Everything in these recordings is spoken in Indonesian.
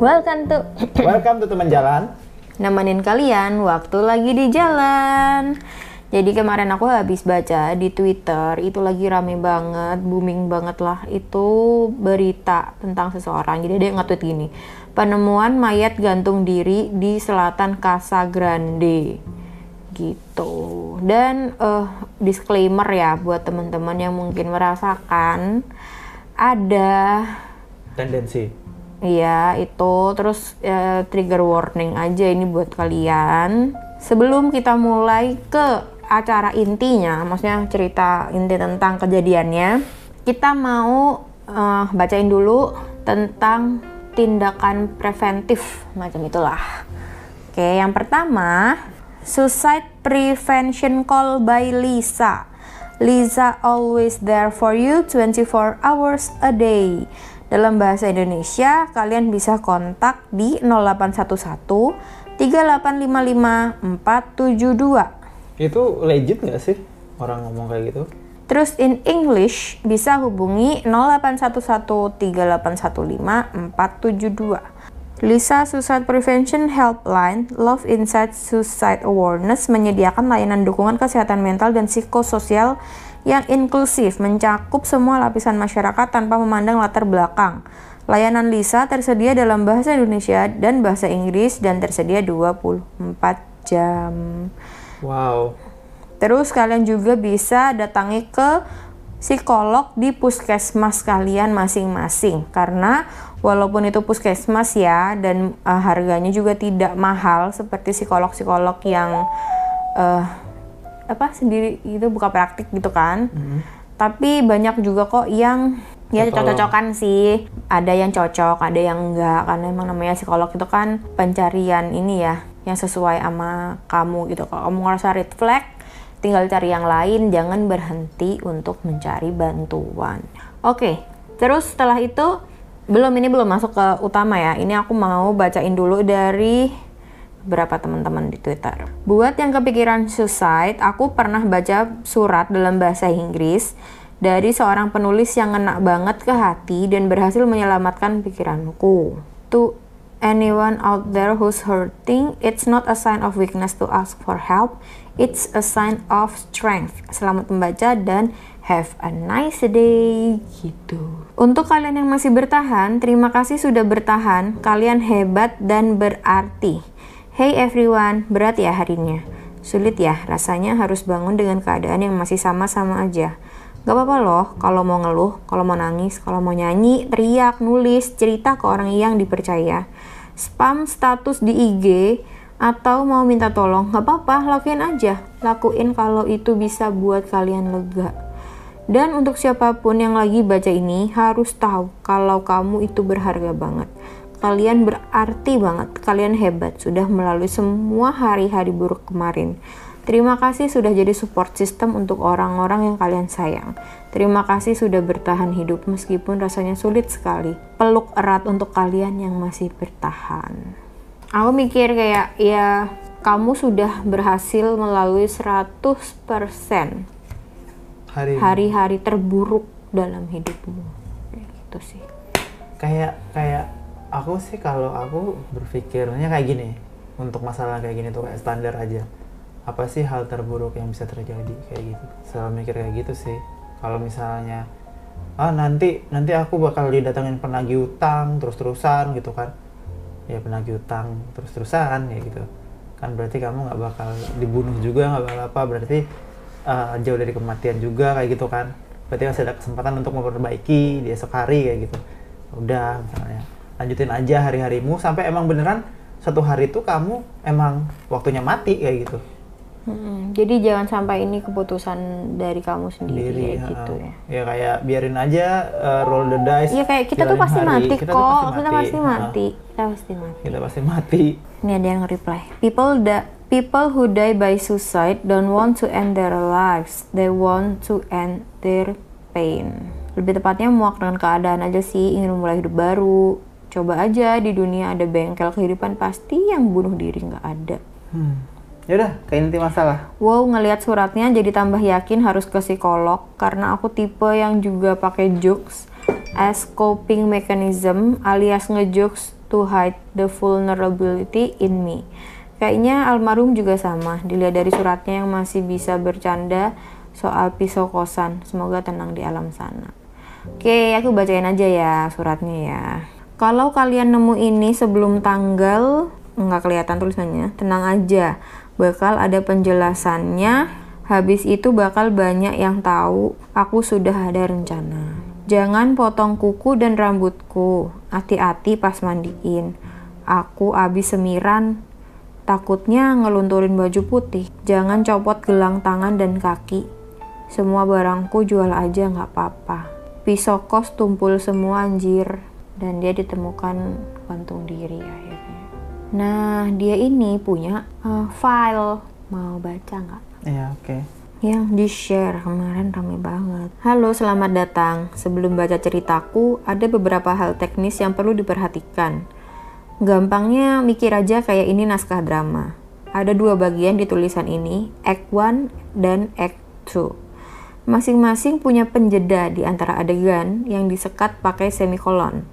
Welcome to teman jalan. Nemenin kalian waktu lagi di jalan. Jadi kemarin aku habis baca di Twitter, itu lagi rame banget, booming banget lah itu berita tentang seseorang. Jadi dia nge-tweet gini, penemuan mayat gantung diri di selatan Casagrande gitu. Dan disclaimer ya buat teman-teman yang mungkin merasakan ada tendensi. Iya itu, terus trigger warning aja ini buat kalian. Sebelum kita mulai ke acara intinya, maksudnya cerita inti tentang kejadiannya, kita mau bacain dulu tentang tindakan preventif macam itulah. Oke, yang pertama, suicide prevention call by Lisa. Lisa always there for you 24 hours a day. Dalam bahasa Indonesia, kalian bisa kontak di 0811 3855 472. Itu legit nggak sih orang ngomong kayak gitu? Terus in English bisa hubungi 0811 3815 472. Lisa Suicide Prevention Helpline Love Inside Suicide Awareness menyediakan layanan dukungan kesehatan mental dan psikososial yang inklusif, mencakup semua lapisan masyarakat tanpa memandang latar belakang. Layanan Lisa tersedia dalam bahasa Indonesia dan bahasa Inggris dan tersedia 24 jam. Wow. Terus kalian juga bisa datangi ke psikolog di puskesmas kalian masing-masing, karena walaupun itu puskesmas ya, dan harganya juga tidak mahal seperti psikolog-psikolog yang sendiri itu buka praktik gitu kan. Tapi banyak juga kok yang ya cocok-cocokan sih, ada yang cocok, ada yang enggak, karena emang namanya psikolog itu kan pencarian ini ya yang sesuai sama kamu gitu. Kalau kamu ngerasa red flag, tinggal cari yang lain, jangan berhenti untuk mencari bantuan. Oke, terus setelah itu, ini belum masuk ke utama ya, ini aku mau bacain dulu dari beberapa teman-teman di Twitter. Buat yang kepikiran suicide, aku pernah baca surat dalam bahasa Inggris dari seorang penulis yang ngena banget ke hati dan berhasil menyelamatkan pikiranku. To anyone out there who's hurting, it's not a sign of weakness to ask for help, it's a sign of strength. Selamat membaca dan have a nice day gitu. Untuk kalian yang masih bertahan, terima kasih sudah bertahan, kalian hebat dan berarti. Hey everyone, berat ya harinya, sulit ya rasanya harus bangun dengan keadaan yang masih sama-sama aja. Gak apa-apa loh kalau mau ngeluh, kalau mau nangis, kalau mau nyanyi, teriak, nulis, cerita ke orang yang dipercaya, spam status di IG, atau mau minta tolong, gak apa-apa, lakuin aja. Lakuin kalau itu bisa buat kalian lega. Dan untuk siapapun yang lagi baca ini, harus tahu kalau kamu itu berharga banget. Kalian berarti banget, kalian hebat, sudah melalui semua hari-hari buruk kemarin. Terima kasih sudah jadi support system untuk orang-orang yang kalian sayang. Terima kasih sudah bertahan hidup meskipun rasanya sulit sekali. Peluk erat untuk kalian yang masih bertahan. Aku mikir kayak ya kamu sudah berhasil melalui 100% hari-hari terburuk dalam hidupmu. Kayak gitu sih. Kayak aku sih, kalau aku berpikirnya kayak gini. Untuk masalah kayak gini tuh kayak standar aja. Apa sih hal terburuk yang bisa terjadi kayak gitu? Selalu mikir kayak gitu sih. Kalau misalnya nanti aku bakal didatengin penagih utang terus-terusan gitu kan. Ya penagih utang terus-terusan ya gitu. Kan berarti kamu nggak bakal dibunuh juga, nggak bakal apa, berarti jauh dari kematian juga kayak gitu kan. Berarti masih ada kesempatan untuk memperbaiki di esok hari kayak gitu. Udah misalnya lanjutin aja hari-harimu sampai emang beneran satu hari itu kamu emang waktunya mati kayak gitu. Jadi jangan sampai ini keputusan dari kamu sendiri kayak gitu ya. Ya kayak biarin aja, roll the dice. Iya kayak kita tuh pasti mati kok. Kita pasti mati. Ini ada yang reply. People who die by suicide don't want to end their lives. They want to end their pain. Lebih tepatnya muak dengan keadaan aja sih, ingin memulai hidup baru. Coba aja, di dunia ada bengkel kehidupan, pasti yang bunuh diri nggak ada. Yaudah, ke inti masalah. Wow, ngelihat suratnya jadi tambah yakin harus ke psikolog, karena aku tipe yang juga pakai jokes as coping mechanism, alias ngejokes to hide the vulnerability in me. Kayaknya almarhum juga sama, dilihat dari suratnya yang masih bisa bercanda soal pisau kosan. Semoga tenang di alam sana. Oke, aku bacain aja ya suratnya ya. Kalau kalian nemu ini sebelum tanggal, nggak kelihatan tulisannya, tenang aja, bakal ada penjelasannya. Habis itu bakal banyak yang tahu aku sudah ada rencana. Jangan potong kuku dan rambutku, hati-hati pas mandiin. Aku abis semiran, takutnya ngelunturin baju putih. Jangan copot gelang tangan dan kaki. Semua barangku jual aja nggak apa-apa. Pisau kos tumpul semua anjir. Dan dia ditemukan gantung diri akhirnya. Nah, dia ini punya file. Mau baca nggak? Iya, oke. Yang di-share kemarin rame banget. Halo, selamat datang. Sebelum baca ceritaku, ada beberapa hal teknis yang perlu diperhatikan. Gampangnya mikir aja kayak ini naskah drama. Ada dua bagian di tulisan ini, Act 1 dan Act 2. Masing-masing punya penjeda di antara adegan yang disekat pakai semikolon.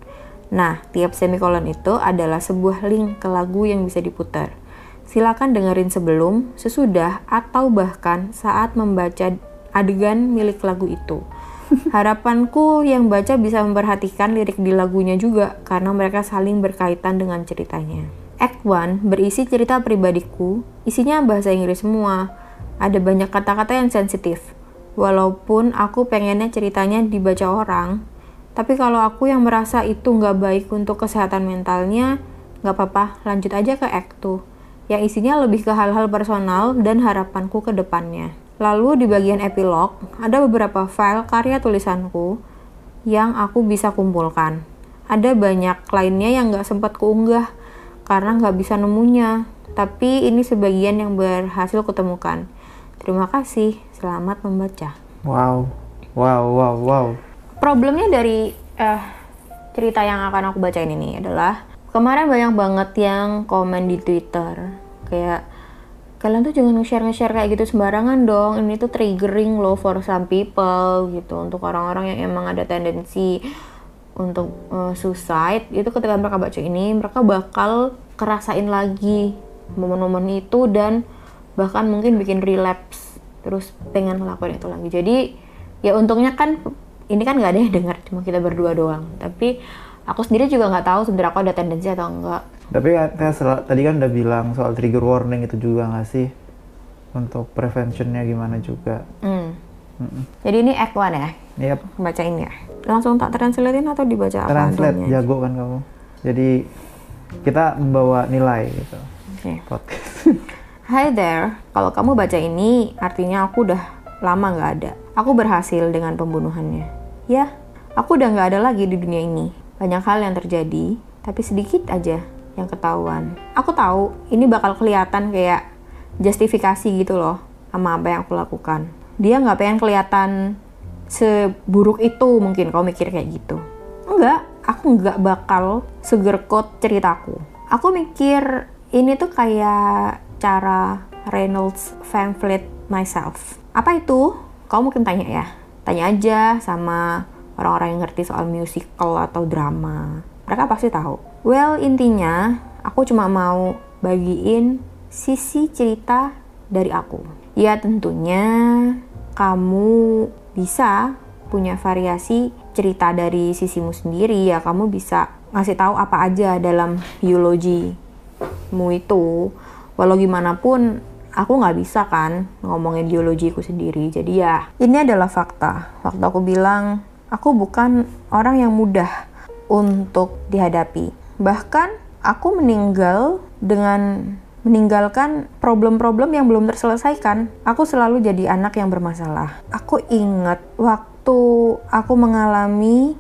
Nah, tiap semikolon itu adalah sebuah link ke lagu yang bisa diputar. Silakan dengerin sebelum, sesudah, atau bahkan saat membaca adegan milik lagu itu. Harapanku yang baca bisa memperhatikan lirik di lagunya juga, karena mereka saling berkaitan dengan ceritanya. Act 1 berisi cerita pribadiku, isinya bahasa Inggris semua. Ada banyak kata-kata yang sensitif. Walaupun aku pengennya ceritanya dibaca orang, tapi kalau aku yang merasa itu nggak baik untuk kesehatan mentalnya, nggak apa-apa, lanjut aja ke Act 2, yang isinya lebih ke hal-hal personal dan harapanku ke depannya. Lalu di bagian epilog, ada beberapa file karya tulisanku yang aku bisa kumpulkan. Ada banyak lainnya yang nggak sempat kuunggah karena nggak bisa nemunya. Tapi ini sebagian yang berhasil kutemukan. Terima kasih, selamat membaca. Wow, wow, wow, wow. Problemnya dari cerita yang akan aku bacain ini adalah kemarin banyak banget yang komen di Twitter. Kayak, kalian tuh jangan nge-share kayak gitu sembarangan dong, ini tuh triggering loh for some people gitu, untuk orang-orang yang emang ada tendensi untuk suicide itu. Ketika mereka baca ini, mereka bakal kerasain lagi momen-momen itu dan bahkan mungkin bikin relapse, terus pengen ngelakuin itu lagi. Jadi ya untungnya kan ini kan nggak ada yang dengar, cuma kita berdua doang, tapi aku sendiri juga nggak tahu sebenarnya aku ada tendensi atau enggak. Tapi tadi kan udah bilang soal trigger warning itu juga nggak sih, untuk preventionnya gimana juga. Jadi ini Act 1 ya? Iya. Yep. Bacain ya? Langsung tak translatein atau dibaca apa? Translate, jago kan kamu. Jadi kita membawa nilai gitu. Oke. Okay. Hi there, kalau kamu baca ini artinya aku udah lama nggak ada. Aku berhasil dengan pembunuhannya. Ya, aku udah nggak ada lagi di dunia ini. Banyak hal yang terjadi, tapi sedikit aja yang ketahuan. Aku tahu ini bakal kelihatan kayak justifikasi gitu loh sama apa yang aku lakukan. Dia nggak pengen kelihatan seburuk itu, mungkin kau mikir kayak gitu. Enggak, aku nggak bakal sugarcoat ceritaku. Aku mikir ini tuh kayak cara Reynolds pamphlet myself. Apa itu? Kau mungkin tanya ya. Tanya aja sama orang-orang yang ngerti soal musical atau drama. Mereka pasti tahu. Well, intinya aku cuma mau bagiin sisi cerita dari aku. Ya tentunya kamu bisa punya variasi cerita dari sisimu sendiri. Ya kamu bisa ngasih tahu apa aja dalam biologimu itu. Walau gimana pun aku nggak bisa kan ngomongin biologiku sendiri. Jadi ya ini adalah fakta. Waktu aku bilang aku bukan orang yang mudah untuk dihadapi. Bahkan aku meninggal dengan meninggalkan problem-problem yang belum terselesaikan. Aku selalu jadi anak yang bermasalah. Aku ingat waktu aku mengalami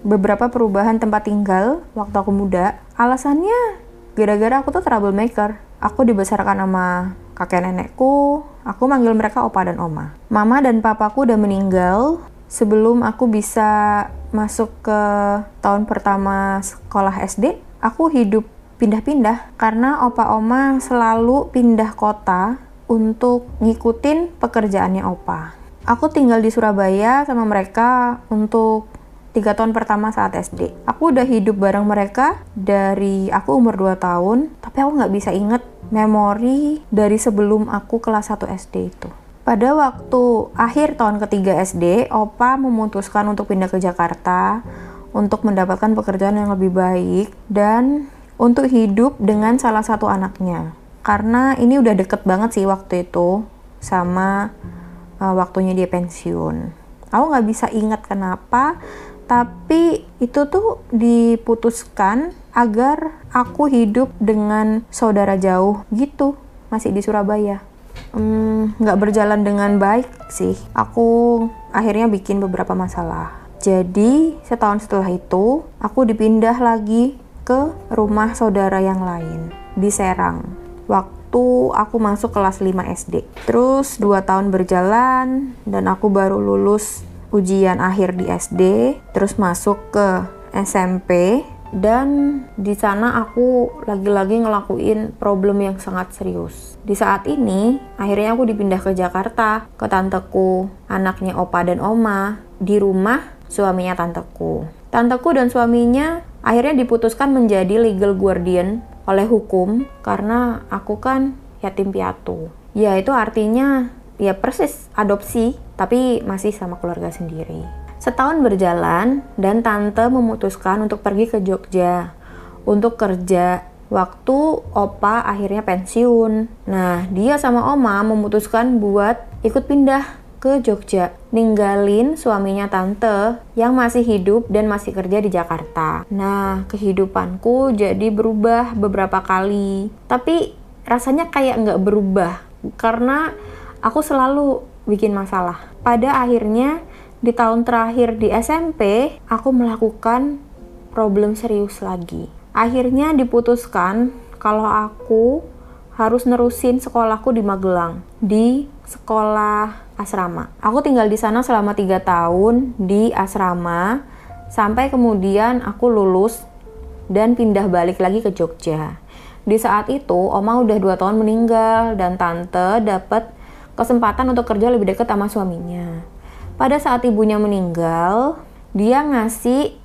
beberapa perubahan tempat tinggal waktu aku muda. Alasannya gara-gara aku tuh troublemaker. Aku dibesarkan sama kakek nenekku. Aku manggil mereka opa dan oma. Mama dan papaku udah meninggal sebelum aku bisa masuk ke tahun pertama sekolah SD. Aku hidup pindah-pindah karena opa oma selalu pindah kota untuk ngikutin pekerjaannya opa. Aku tinggal di Surabaya sama mereka untuk 3 tahun pertama saat SD. Aku udah hidup bareng mereka dari aku umur 2 tahun, tapi aku nggak bisa inget memori dari sebelum aku kelas 1 SD itu. Pada waktu akhir tahun ketiga SD, Opa memutuskan untuk pindah ke Jakarta untuk mendapatkan pekerjaan yang lebih baik dan untuk hidup dengan salah satu anaknya. Karena ini udah deket banget sih waktu itu sama waktunya dia pensiun. Aku nggak bisa ingat kenapa, tapi itu tuh diputuskan agar aku hidup dengan saudara jauh gitu, masih di Surabaya. Nggak berjalan dengan baik sih. Aku akhirnya bikin beberapa masalah. Jadi setahun setelah itu, aku dipindah lagi ke rumah saudara yang lain di Serang. Waktu aku masuk kelas 5 SD. Terus 2 tahun berjalan dan aku baru lulus ujian akhir di SD, terus masuk ke SMP. Dan di sana aku lagi-lagi ngelakuin problem yang sangat serius. Di saat ini, akhirnya aku dipindah ke Jakarta, ke tanteku, anaknya Opa dan Oma, di rumah suaminya tanteku. Tanteku dan suaminya akhirnya diputuskan menjadi legal guardian oleh hukum karena aku kan yatim piatu. Ya, itu artinya ya persis adopsi, tapi masih sama keluarga sendiri. Setahun berjalan dan tante memutuskan untuk pergi ke Jogja untuk kerja. Waktu Opa akhirnya pensiun. Nah, dia sama Oma memutuskan buat ikut pindah ke Jogja, ninggalin suaminya tante yang masih hidup dan masih kerja di Jakarta. Nah, kehidupanku jadi berubah beberapa kali, tapi rasanya kayak nggak berubah karena aku selalu bikin masalah. Pada akhirnya di tahun terakhir di SMP, aku melakukan problem serius lagi. Akhirnya diputuskan kalau aku harus nerusin sekolahku di Magelang, di sekolah asrama. Aku tinggal di sana selama 3 tahun di asrama, sampai kemudian aku lulus dan pindah balik lagi ke Jogja. Di saat itu, Oma udah 2 tahun meninggal dan tante dapat kesempatan untuk kerja lebih dekat sama suaminya. Pada saat ibunya meninggal, dia ngasih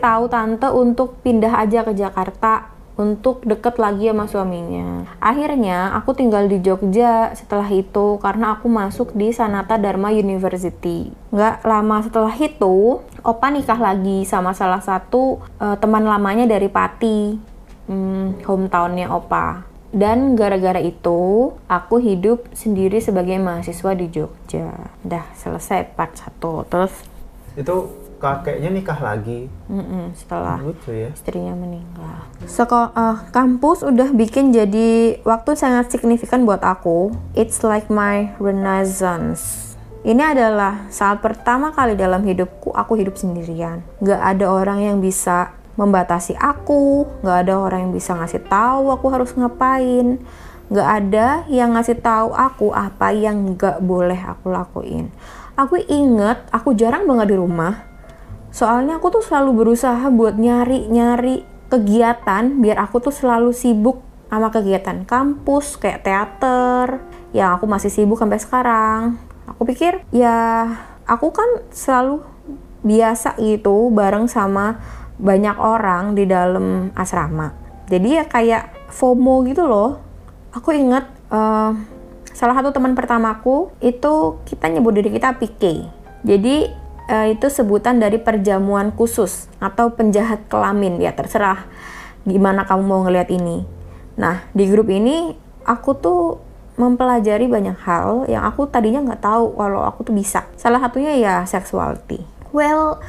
tahu tante untuk pindah aja ke Jakarta untuk deket lagi sama suaminya. Akhirnya aku tinggal di Jogja setelah itu karena aku masuk di Sanata Dharma University. Nggak lama setelah itu, Opa nikah lagi sama salah satu teman lamanya dari Pati, hometownnya Opa. Dan gara-gara itu, aku hidup sendiri sebagai mahasiswa di Jogja. Dah selesai part 1. Terus itu kakeknya nikah lagi. Setelah ya, istrinya meninggal. Kampus udah bikin jadi waktu sangat signifikan buat aku. It's like my renaissance. Ini adalah saat pertama kali dalam hidupku aku hidup sendirian. Gak ada orang yang bisa membatasi aku, gak ada orang yang bisa ngasih tahu aku harus ngapain, gak ada yang ngasih tahu aku apa yang gak boleh aku lakuin. Aku inget, aku jarang banget di rumah, soalnya aku tuh selalu berusaha buat nyari-nyari kegiatan, biar aku tuh selalu sibuk sama kegiatan kampus, kayak teater, yang aku masih sibuk sampai sekarang. Aku pikir, ya aku kan selalu biasa gitu, bareng sama banyak orang di dalam asrama, jadi ya kayak FOMO gitu loh. Aku inget salah satu teman pertamaku itu, kita nyebut diri kita PK. Jadi itu sebutan dari perjamuan khusus atau penjahat kelamin, ya terserah gimana kamu mau ngelihat ini. Nah, di grup ini aku tuh mempelajari banyak hal yang aku tadinya nggak tahu kalau aku tuh bisa. Salah satunya ya sexuality. Well,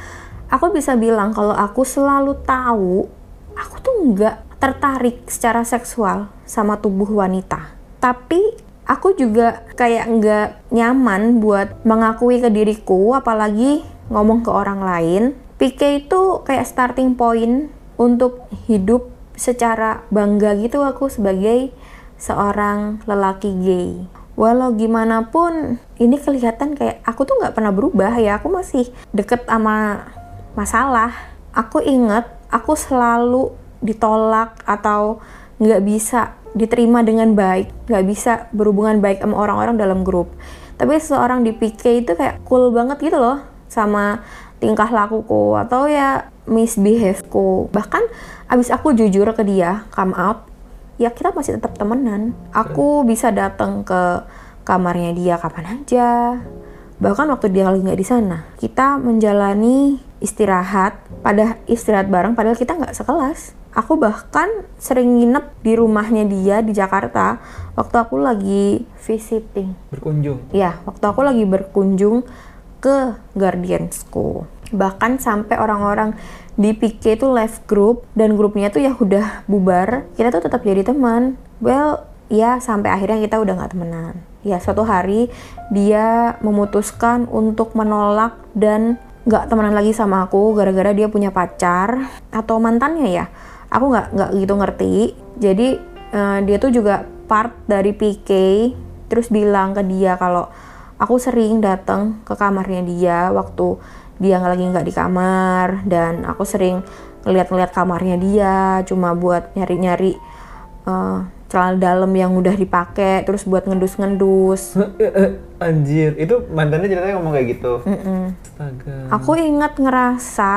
aku bisa bilang kalau aku selalu tahu, aku tuh nggak tertarik secara seksual sama tubuh wanita. Tapi aku juga kayak nggak nyaman buat mengakui ke diriku, apalagi ngomong ke orang lain. PK itu kayak starting point untuk hidup secara bangga gitu aku sebagai seorang lelaki gay. Walau gimana pun, ini kelihatan kayak aku tuh nggak pernah berubah ya, aku masih deket sama masalah. Aku inget aku selalu ditolak atau nggak bisa diterima dengan baik, nggak bisa berhubungan baik sama orang-orang dalam grup. Tapi seseorang di PK itu kayak cool banget gitu loh sama tingkah lakuku atau ya misbehave-ku. Bahkan abis aku jujur ke dia, come out, ya kita masih tetap temenan. Aku bisa datang ke kamarnya dia kapan aja. Bahkan waktu dia lagi nggak di sana, kita menjalani istirahat bareng padahal kita nggak sekelas. Aku bahkan sering nginep di rumahnya dia di Jakarta waktu aku lagi visiting. Berkunjung? Ya, waktu aku lagi berkunjung ke guardiansku. Bahkan sampai orang-orang di PK itu live group, dan grupnya tuh ya udah bubar, kita tuh tetap jadi teman. Well, ya sampai akhirnya kita udah gak temenan. Ya, suatu hari dia memutuskan untuk menolak dan gak temenan lagi sama aku gara-gara dia punya pacar atau mantannya ya. Aku nggak gitu ngerti. Jadi dia tuh juga part dari PK, terus bilang ke dia kalau aku sering datang ke kamarnya dia waktu dia lagi nggak di kamar, dan aku sering ngeliat-ngeliat kamarnya dia cuma buat nyari-nyari celana dalam yang udah dipakai, terus buat ngendus-ngendus. Anjir, itu mantannya ceritanya ngomong kayak gitu. Astaga. Aku ingat ngerasa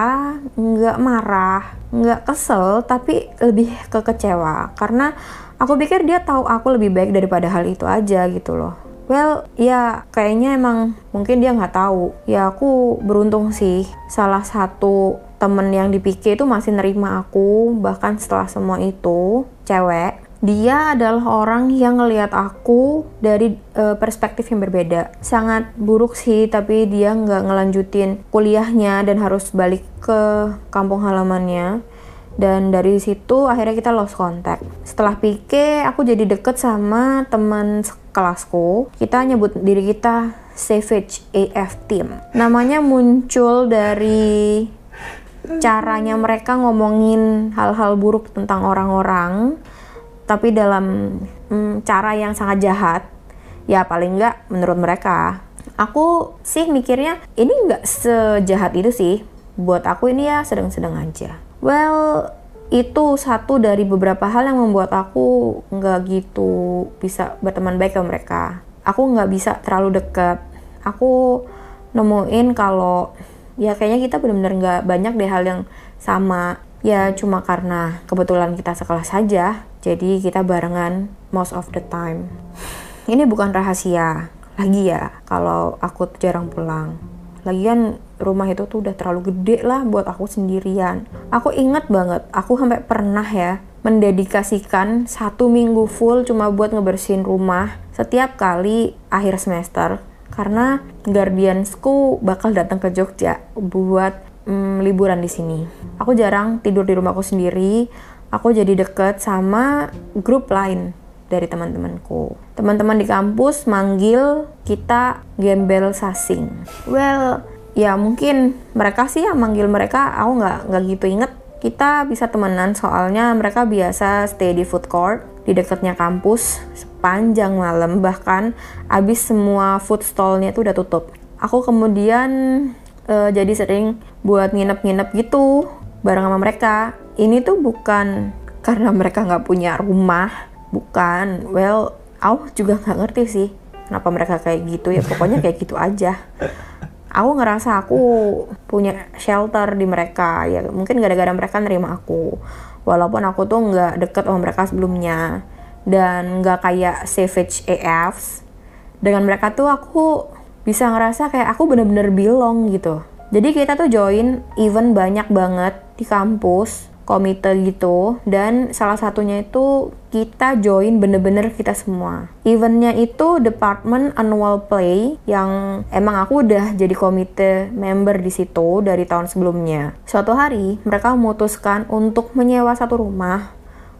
nggak marah, nggak kesel, tapi lebih kekecewa karena aku pikir dia tahu aku lebih baik daripada hal itu aja gitu loh. Well, ya kayaknya emang mungkin dia nggak tahu. Ya aku beruntung sih, salah satu temen yang dipikir itu masih nerima aku bahkan setelah semua itu. Cewek. Dia adalah orang yang ngelihat aku dari perspektif yang berbeda. Sangat buruk sih, tapi dia nggak ngelanjutin kuliahnya dan harus balik ke kampung halamannya. Dan dari situ akhirnya kita lost contact. Setelah PK, aku jadi deket sama teman kelasku. Kita nyebut diri kita Savage AF Team. Namanya muncul dari caranya mereka ngomongin hal-hal buruk tentang orang-orang, tapi dalam cara yang sangat jahat, ya paling nggak menurut mereka. Aku sih mikirnya ini nggak sejahat itu sih, buat aku ini ya sedang-sedang aja. Well, itu satu dari beberapa hal yang membuat aku nggak gitu bisa berteman baik sama mereka. Aku nggak bisa terlalu dekat. Aku nemuin kalau ya kayaknya kita benar-benar nggak banyak deh hal yang sama. Ya cuma karena kebetulan kita sekelas saja, jadi kita barengan most of the time. Ini bukan rahasia lagi ya kalau aku jarang pulang. Lagian rumah itu tuh udah terlalu gede lah buat aku sendirian. Aku inget banget, aku sampai pernah ya mendedikasikan 1 minggu full cuma buat ngebersihin rumah setiap kali akhir semester, karena guardiansku bakal datang ke Jogja buat liburan di sini. Aku jarang tidur di rumahku sendiri. Aku jadi deket sama grup lain dari teman-temanku. Teman-teman di kampus manggil kita gembel sasing. Well, ya mungkin mereka sih yang manggil mereka. Aku nggak gitu inget. Kita bisa temenan soalnya mereka biasa stay di food court di dekatnya kampus sepanjang malam. Bahkan abis semua food stallnya itu udah tutup. Aku kemudian jadi sering buat nginep-nginep gitu bareng sama mereka. Ini tuh bukan karena mereka nggak punya rumah, bukan. Well, aku juga nggak ngerti sih kenapa mereka kayak gitu, ya pokoknya kayak gitu aja. Aku ngerasa aku punya shelter di mereka, ya mungkin gara-gara mereka nerima aku. Walaupun aku tuh nggak deket sama mereka sebelumnya dan nggak kayak Savage AFs. Dengan mereka tuh aku bisa ngerasa kayak aku bener-bener belong gitu. Jadi kita tuh join event banyak banget di kampus, komite gitu, dan salah satunya itu kita join bener-bener kita semua. Eventnya itu Department Annual Play, yang emang aku udah jadi komite member di situ dari tahun sebelumnya. Suatu hari mereka memutuskan untuk menyewa satu rumah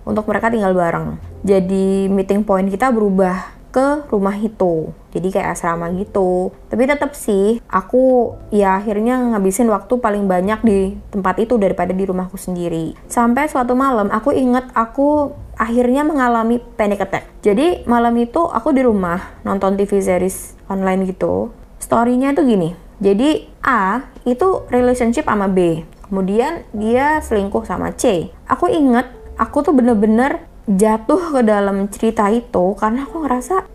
untuk mereka tinggal bareng. Jadi meeting point kita berubah ke rumah itu, jadi kayak asrama gitu. Tapi tetap sih aku ya akhirnya ngabisin waktu paling banyak di tempat itu daripada di rumahku sendiri. Sampai suatu malam aku inget aku akhirnya mengalami panic attack. Jadi malam itu aku di rumah nonton TV series online gitu. Storynya itu gini, jadi A itu relationship sama B, kemudian dia selingkuh sama C. Aku inget aku tuh bener-bener jatuh ke dalam cerita itu karena aku ngerasa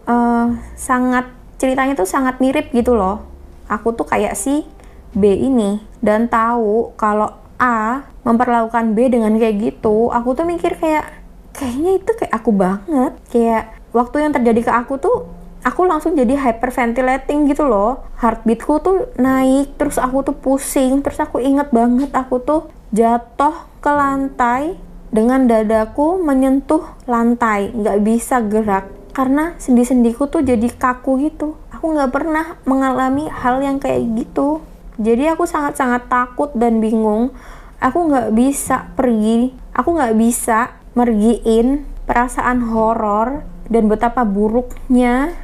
sangat, ceritanya tuh sangat mirip gitu loh. Aku tuh kayak si B ini dan tahu kalau A memperlakukan B dengan kayak gitu, aku tuh mikir kayaknya itu kayak aku banget. Kayak waktu yang terjadi ke aku tuh, aku langsung jadi hyperventilating gitu loh. Heartbeatku tuh naik, terus aku tuh pusing, terus aku inget banget aku tuh jatuh ke lantai dengan dadaku menyentuh lantai, nggak bisa gerak karena sendi-sendiku tuh jadi kaku gitu. Aku nggak pernah mengalami hal yang kayak gitu. Jadi aku sangat-sangat takut dan bingung. Aku nggak bisa pergi, aku nggak bisa mergiin perasaan horor dan betapa buruknya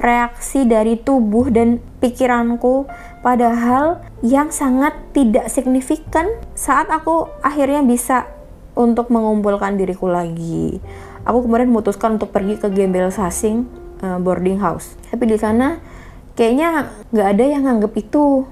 reaksi dari tubuh dan pikiranku pada hal yang sangat tidak signifikan saat aku akhirnya bisa untuk mengumpulkan diriku lagi. Aku kemarin memutuskan untuk pergi ke Gembel Sasing boarding house, tapi di sana kayaknya nggak ada yang nganggep itu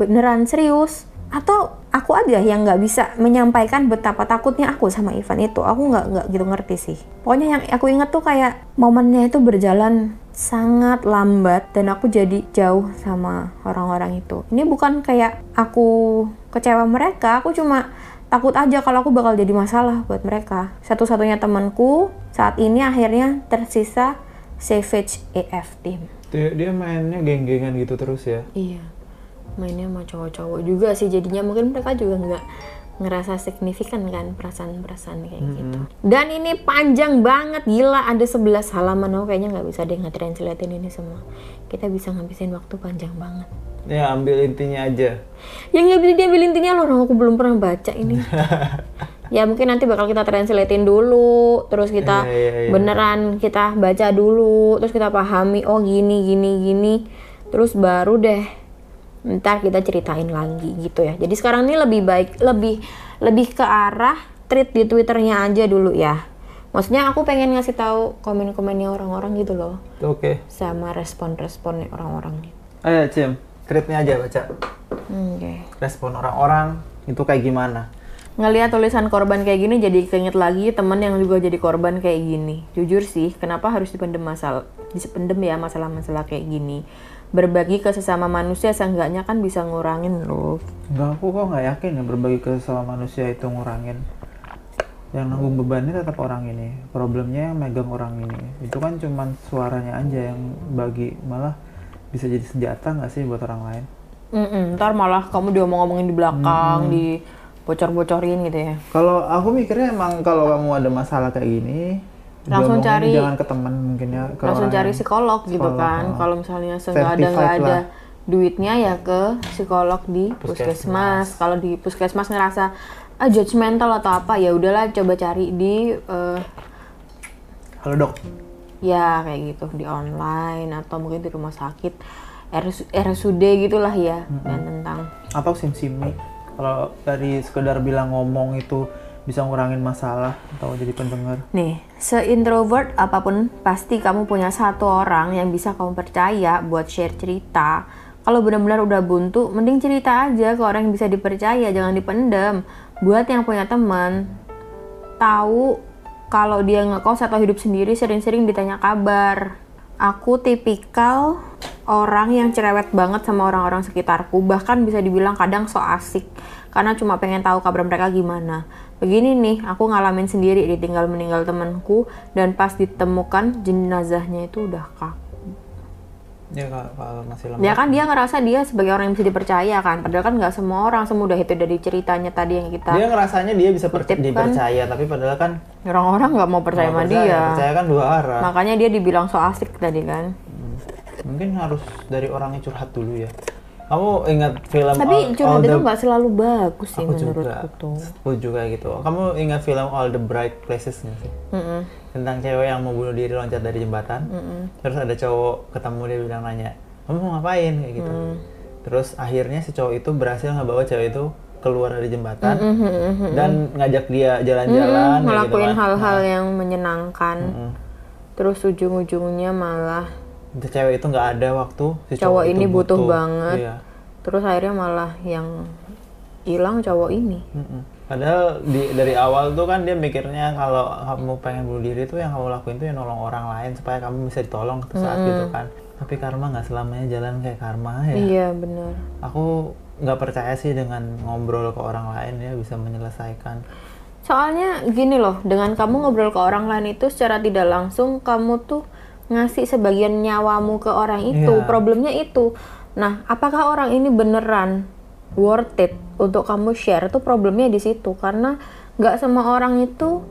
beneran serius, atau aku aja yang nggak bisa menyampaikan betapa takutnya aku sama Ivan itu. Aku nggak gitu ngerti sih. Pokoknya yang aku inget tuh kayak momennya itu berjalan sangat lambat dan aku jadi jauh sama orang-orang itu. Ini bukan kayak aku kecewa mereka, aku cuma takut aja kalau aku bakal jadi masalah buat mereka. Satu-satunya temanku saat ini akhirnya tersisa Savage AF Team. Dia mainnya geng-gengan gitu terus ya? Iya, mainnya sama cowok-cowok juga sih, jadinya mungkin mereka juga nggak ngerasa signifikan kan perasaan-perasaan kayak gitu. Dan ini panjang banget, gila, ada 11 halaman. Aku kayaknya nggak bisa deh nge-translatein ini semua. Kita bisa ngabisin waktu panjang banget. Ya ambil intinya aja. Ya nggak bisa diambil intinya loh, orang aku belum pernah baca ini. Ya mungkin nanti bakal kita translatein dulu, terus kita beneran kita baca dulu, terus kita pahami, oh gini, terus baru deh ntar kita ceritain lagi gitu ya. Jadi sekarang ini lebih baik lebih ke arah tweet di Twitternya aja dulu ya. Maksudnya aku pengen ngasih tahu komen-komennya orang-orang gitu loh. Oke. Sama respon-responnya orang-orang. Ayo Cim, tweetnya aja baca. Oke. Respon orang-orang itu kayak gimana? Ngelihat tulisan korban kayak gini jadi keinget lagi temen yang juga jadi korban kayak gini. Jujur sih, kenapa harus dipendem ya masalah-masalah kayak gini? Berbagi ke sesama manusia seenggaknya kan bisa ngurangin loh. Enggak, aku kok nggak yakin ya berbagi ke sesama manusia itu ngurangin. Yang nanggung bebannya tetap orang ini, problemnya yang megang orang ini. Itu kan cuman suaranya aja yang bagi, malah bisa jadi senjata nggak sih buat orang lain? Ntar malah kamu diomong-omongin di belakang, di bocor-bocorin gitu ya. Kalau aku mikirnya emang kalau kamu ada masalah kayak gini, langsung cari, jangan ke teman mungkin ya, langsung cari psikolog gitu kan. Kalau misalnya nggak ada duitnya ya ke psikolog di puskesmas. Kalau di puskesmas ngerasa judgmental atau apa, ya udahlah coba cari di halo dok ya kayak gitu, di online atau mungkin di rumah sakit RSUD gitulah ya. Dan tentang atau sim-simi, kalau dari sekedar bilang ngomong itu bisa ngurangin masalah atau jadi pendengar. Nih, se-introvert apapun, pasti kamu punya satu orang yang bisa kamu percaya buat share cerita. Kalau benar-benar udah buntu, mending cerita aja ke orang yang bisa dipercaya, jangan dipendem. Buat yang punya teman, tahu kalau dia ngekos atau hidup sendiri, sering-sering ditanya kabar. Aku tipikal orang yang cerewet banget sama orang-orang sekitarku, bahkan bisa dibilang kadang so asik karena cuma pengen tahu kabar mereka gimana. Begini nih, aku ngalamin sendiri, ditinggal meninggal temanku dan pas ditemukan jenazahnya itu udah kaku. Ya kalau masih lemah. Ya kan dia ngerasa dia sebagai orang yang bisa dipercaya kan, padahal kan nggak semua orang semudah itu dari ceritanya tadi yang kita. Dia ngerasanya dia bisa dipercaya, tapi padahal kan orang-orang nggak mau percaya sama dia. Percaya kan dua arah. Makanya dia dibilang so asik tadi kan. Mungkin harus dari orangnya curhat dulu ya. Kamu ingat film tapi curhat itu nggak selalu bagus sih menurutku. Aku juga gitu. Kamu ingat film All the Bright Places nggak sih? Tentang cewek yang mau bunuh diri loncat dari jembatan. Terus ada cowok ketemu, dia bilang nanya, kamu mau ngapain kayak gitu. Terus akhirnya si cowok itu berhasil ngebawa cewek itu keluar dari jembatan dan ngajak dia jalan-jalan, ngelakuin hal-hal yang menyenangkan. Terus ujung-ujungnya malah cewek itu nggak ada waktu, si cowok ini butuh banget. Iya. Terus akhirnya malah yang hilang cowok ini. Padahal dari awal tuh kan dia mikirnya kalau kamu pengen bunuh diri tuh yang kamu lakuin tuh yang nolong orang lain supaya kamu bisa ditolong saat gitu kan. tapi karma nggak selamanya jalan kayak karma ya. Iya benar. Aku nggak percaya sih dengan ngobrol ke orang lain ya bisa menyelesaikan. Soalnya gini loh, dengan kamu ngobrol ke orang lain itu secara tidak langsung kamu tuh ngasih sebagian nyawamu ke orang itu, yeah. Problemnya itu. Nah, apakah orang ini beneran worth it untuk kamu share? Itu problemnya di situ, karena nggak semua orang itu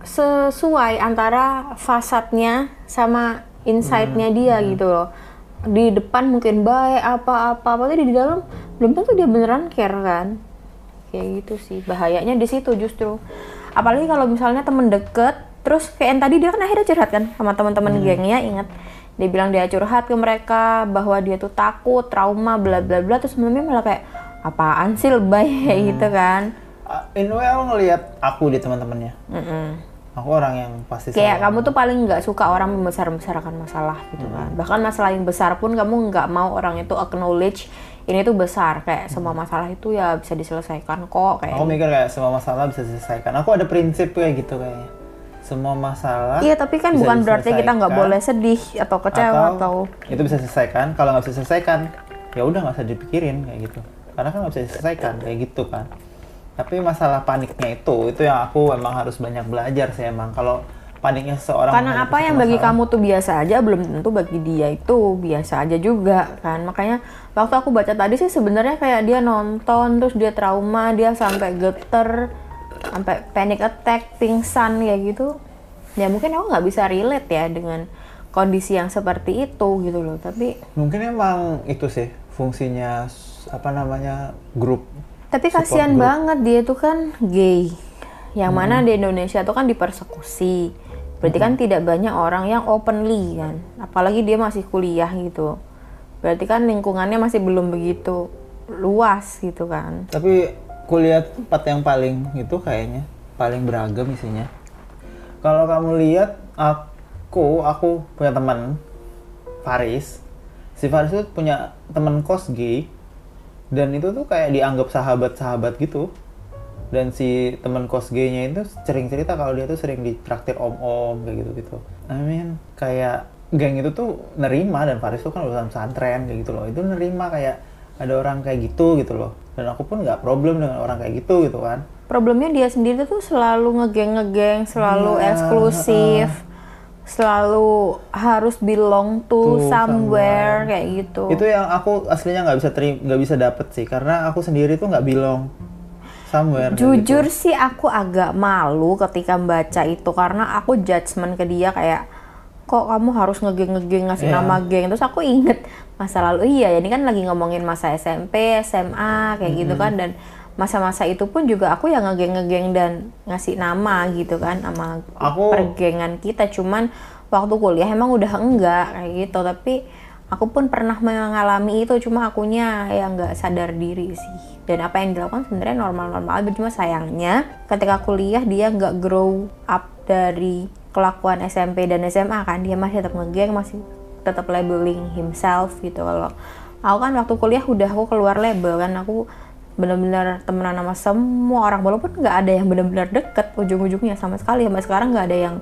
sesuai antara fasadnya sama insight-nya dia gitu loh. Di depan mungkin baik apa-apa, tapi di dalam belum tentu dia beneran care kan. Kayak gitu sih, bahayanya di situ justru. Apalagi kalau misalnya temen deket, terus kayak yang tadi dia kan akhirnya curhat kan sama teman-teman gengnya, ingat. Dia bilang dia curhat ke mereka bahwa dia tuh takut, trauma, bla bla bla, terus sebenarnya malah kayak apaan sih lebay kayak gitu kan. In way aku ngelihat aku di teman-temannya. Aku orang yang pasti kayak kamu tuh paling nggak suka orang membesar-besarkan masalah gitu kan. Bahkan masalah yang besar pun kamu nggak mau orang itu acknowledge ini tuh besar, kayak semua masalah itu ya bisa diselesaikan kok kayak. Aku mikir kayak semua masalah bisa diselesaikan. Aku ada prinsip kayak gitu kayaknya. Semua masalah. Iya, tapi kan bukan berarti kita nggak boleh sedih atau kecewa atau itu bisa selesaikan. Kalau nggak bisa selesaikan, ya udah nggak usah dipikirin kayak gitu. Karena kan nggak bisa diselesaikan kayak gitu kan. Tapi masalah paniknya itu yang aku emang harus banyak belajar sih emang. Kalau paniknya seseorang. Karena apa yang bagi kamu tuh biasa aja, belum tentu bagi dia itu biasa aja juga kan. Makanya waktu aku baca tadi sih sebenarnya kayak dia nonton terus dia trauma, dia sampai geter. Sampai panic attack, pingsan kayak gitu. Ya mungkin aku nggak bisa relate ya dengan kondisi yang seperti itu gitu loh. Tapi mungkin emang itu sih fungsinya apa namanya grup. Tapi kasihan banget dia tuh kan gay. Yang mana di Indonesia tuh kan dipersekusi. Berarti kan tidak banyak orang yang openly kan. Apalagi dia masih kuliah gitu. Berarti kan lingkungannya masih belum begitu luas gitu kan. Tapi kuliah tempat yang paling itu kayaknya paling beragam isinya. Kalau kamu lihat aku punya teman Faris. Si Faris itu punya teman kos gay dan itu tuh kayak dianggap sahabat-sahabat gitu. Dan si teman kos gay-nya itu sering cerita kalau dia tuh sering ditraktir om-om kayak gitu-gitu. I mean, kayak geng itu tuh nerima dan Faris tuh kan lulusan pesantren kayak gitu loh. Itu nerima kayak ada orang kayak gitu loh. Dan aku pun nggak problem dengan orang kayak gitu gitu kan. Problemnya dia sendiri tuh selalu ngegeng, selalu eksklusif, selalu harus belong to somewhere kayak gitu. Itu yang aku aslinya nggak bisa dapet sih, karena aku sendiri tuh nggak belong somewhere. Jujur gitu. Sih aku agak malu ketika baca itu karena aku judgement ke dia kayak kok kamu harus ngegeng ngasih nama geng. Terus aku inget masa lalu, iya ya ini kan lagi ngomongin masa SMP, SMA kayak gitu kan, dan masa-masa itu pun juga aku yang ngegeng dan ngasih nama gitu kan sama pergengan kita. Cuman waktu kuliah emang udah enggak kayak gitu, tapi aku pun pernah mengalami itu, cuma akunya yang nggak sadar diri sih. Dan apa yang dilakukan sebenarnya normal-normal aja, cuma sayangnya ketika kuliah dia nggak grow up dari kelakuan SMP dan SMA kan, dia masih tetap nge-gang, masih tetap labeling himself gitu. Kalau aku kan waktu kuliah udah aku keluar label kan, aku benar-benar temenan sama semua orang walaupun nggak ada yang benar-benar deket ujung-ujungnya sama sekali. Sampai sekarang nggak ada yang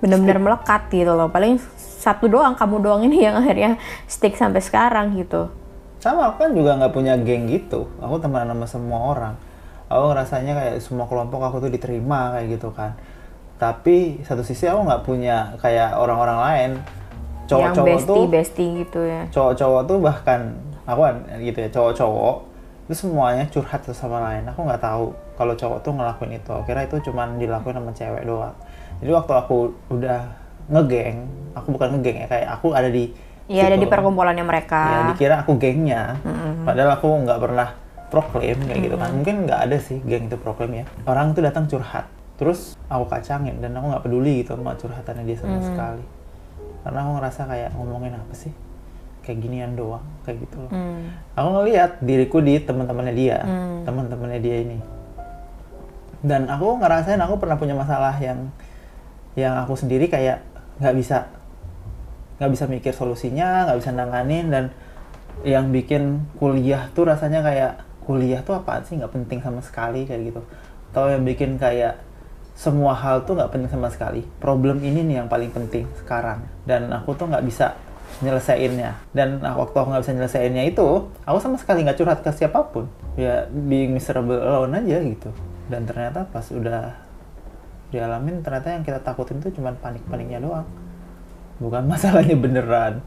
benar-benar melekat gitu loh, paling satu doang, kamu doang ini yang akhirnya stick sampai sekarang gitu. Sama aku kan juga nggak punya geng gitu, aku temenan sama semua orang, aku ngerasanya kayak semua kelompok aku tuh diterima kayak gitu kan. Tapi satu sisi aku nggak punya kayak orang-orang lain, cowok-cowok tuh bestie gitu ya. Cowok-cowok tuh bahkan aku gitu ya, cowok-cowok itu semuanya curhat satu sama lain. Aku nggak tahu kalau cowok tuh ngelakuin itu, aku kira itu cuma dilakuin sama cewek doang. Jadi waktu aku udah ngegeng, aku bukan ngegeng ya, kayak aku ada di ada di perkumpulannya mereka ya, dikira aku gengnya, padahal aku nggak pernah proklaim kayak gitu kan. Mungkin nggak ada sih geng itu proklaim ya, orang tuh datang curhat terus aku kacangin dan aku nggak peduli gitu sama curhatannya dia sama sekali, karena aku ngerasa kayak ngomongin apa sih kayak ginian doang kayak gitu loh. Aku ngelihat diriku di teman-temannya dia, teman-temannya dia ini, dan aku ngerasain aku pernah punya masalah yang aku sendiri kayak nggak bisa mikir solusinya, nggak bisa nanganin, dan yang bikin kuliah tuh rasanya kayak kuliah tuh apaan sih, nggak penting sama sekali kayak gitu. Atau yang bikin kayak semua hal tuh nggak penting sama sekali. Problem ini nih yang paling penting sekarang. Dan aku tuh nggak bisa nyelesainnya. Dan waktu aku nggak bisa nyelesainnya itu, aku sama sekali nggak curhat ke siapapun. Ya, being miserable alone aja gitu. Dan ternyata pas udah dialamin, ternyata yang kita takutin tuh cuma panik-paniknya doang. Bukan masalahnya beneran.